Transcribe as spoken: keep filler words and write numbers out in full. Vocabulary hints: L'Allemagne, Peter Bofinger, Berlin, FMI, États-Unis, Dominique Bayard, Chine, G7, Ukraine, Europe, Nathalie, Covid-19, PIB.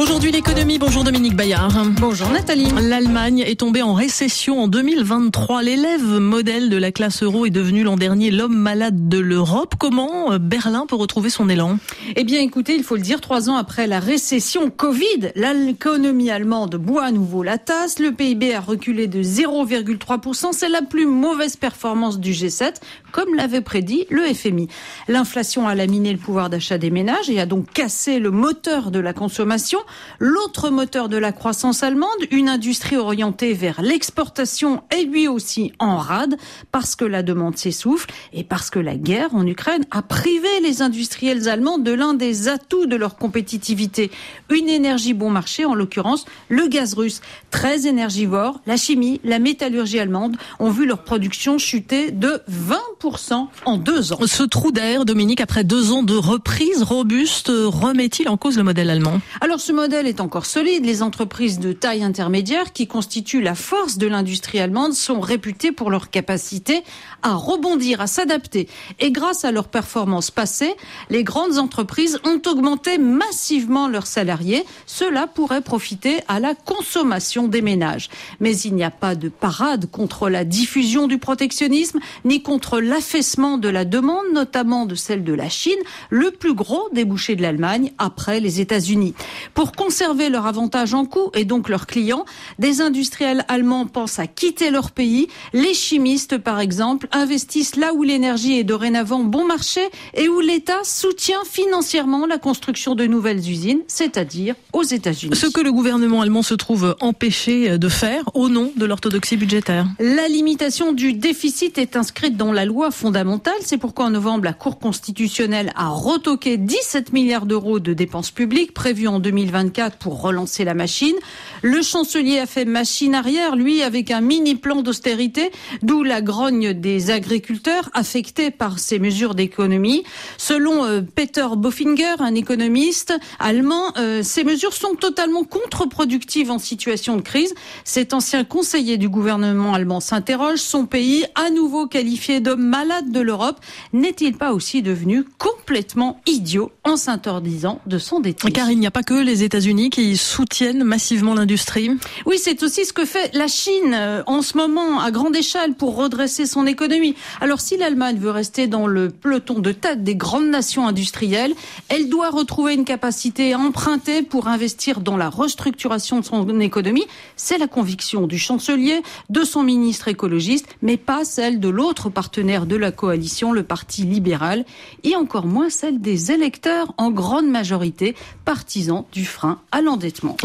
Aujourd'hui, l'économie. Bonjour Dominique Bayard. Bonjour Nathalie. L'Allemagne est tombée en récession en deux mille vingt-trois. L'élève modèle de la classe euro est devenu l'an dernier l'homme malade de l'Europe. Comment Berlin peut retrouver son élan ? Eh bien écoutez, il faut le dire, trois ans après la récession Covid, l'économie allemande boit à nouveau la tasse. Le P I B a reculé de zéro virgule trois pour cent. C'est la plus mauvaise performance du G sept, comme l'avait prédit le F M I. L'inflation a laminé le pouvoir d'achat des ménages et a donc cassé le moteur de la consommation. L'autre moteur de la croissance allemande, une industrie orientée vers l'exportation, est lui aussi en rade parce que la demande s'essouffle et parce que la guerre en Ukraine a privé les industriels allemands de l'un des atouts de leur compétitivité. Une énergie bon marché, en l'occurrence le gaz russe. Très énergivore, la chimie, la métallurgie allemande ont vu leur production chuter de vingt pour cent en deux ans. Ce trou d'air, Dominique, après deux ans de reprise robuste, remet-il en cause le modèle allemand ? Alors ce modèle est encore solide. Les entreprises de taille intermédiaire qui constituent la force de l'industrie allemande sont réputées pour leur capacité à rebondir, à s'adapter. Et grâce à leurs performances passées, les grandes entreprises ont augmenté massivement leurs salariés. Cela pourrait profiter à la consommation des ménages. Mais il n'y a pas de parade contre la diffusion du protectionnisme, ni contre l'affaissement de la demande, notamment de celle de la Chine, le plus gros débouché de l'Allemagne après les États-Unis. Pour conserver leur avantage en coût et donc leurs clients, des industriels allemands pensent à quitter leur pays. Les chimistes, par exemple, investissent là où l'énergie est dorénavant bon marché et où l'État soutient financièrement la construction de nouvelles usines, c'est-à-dire aux États-Unis. Ce que le gouvernement allemand se trouve empêché de faire au nom de l'orthodoxie budgétaire. La limitation du déficit est inscrite dans la loi fondamentale. C'est pourquoi en novembre, la Cour constitutionnelle a retoqué dix-sept milliards d'euros de dépenses publiques prévues en deux mille vingt-quatre pour relancer la machine. Le chancelier a fait machine arrière, lui, avec un mini-plan d'austérité, d'où la grogne des agriculteurs affectés par ces mesures d'économie. Selon euh, Peter Bofinger, un économiste allemand, euh, ces mesures sont totalement contre-productives en situation de crise. Cet ancien conseiller du gouvernement allemand s'interroge. Son pays, à nouveau qualifié de malade de l'Europe, n'est-il pas aussi devenu complètement idiot en s'interdisant de s'endetter ? Car il n'y a pas que les États-Unis qui soutiennent massivement l'industrie. Oui, c'est aussi ce que fait la Chine en ce moment à grande échelle pour redresser son économie. Alors si l'Allemagne veut rester dans le peloton de tête des grandes nations industrielles, elle doit retrouver une capacité à emprunter pour investir dans la restructuration de son économie. C'est la conviction du chancelier, de son ministre écologiste, mais pas celle de l'autre partenaire de la coalition, le Parti libéral, et encore moins celle des électeurs en grande majorité partisans du frein à l'endettement.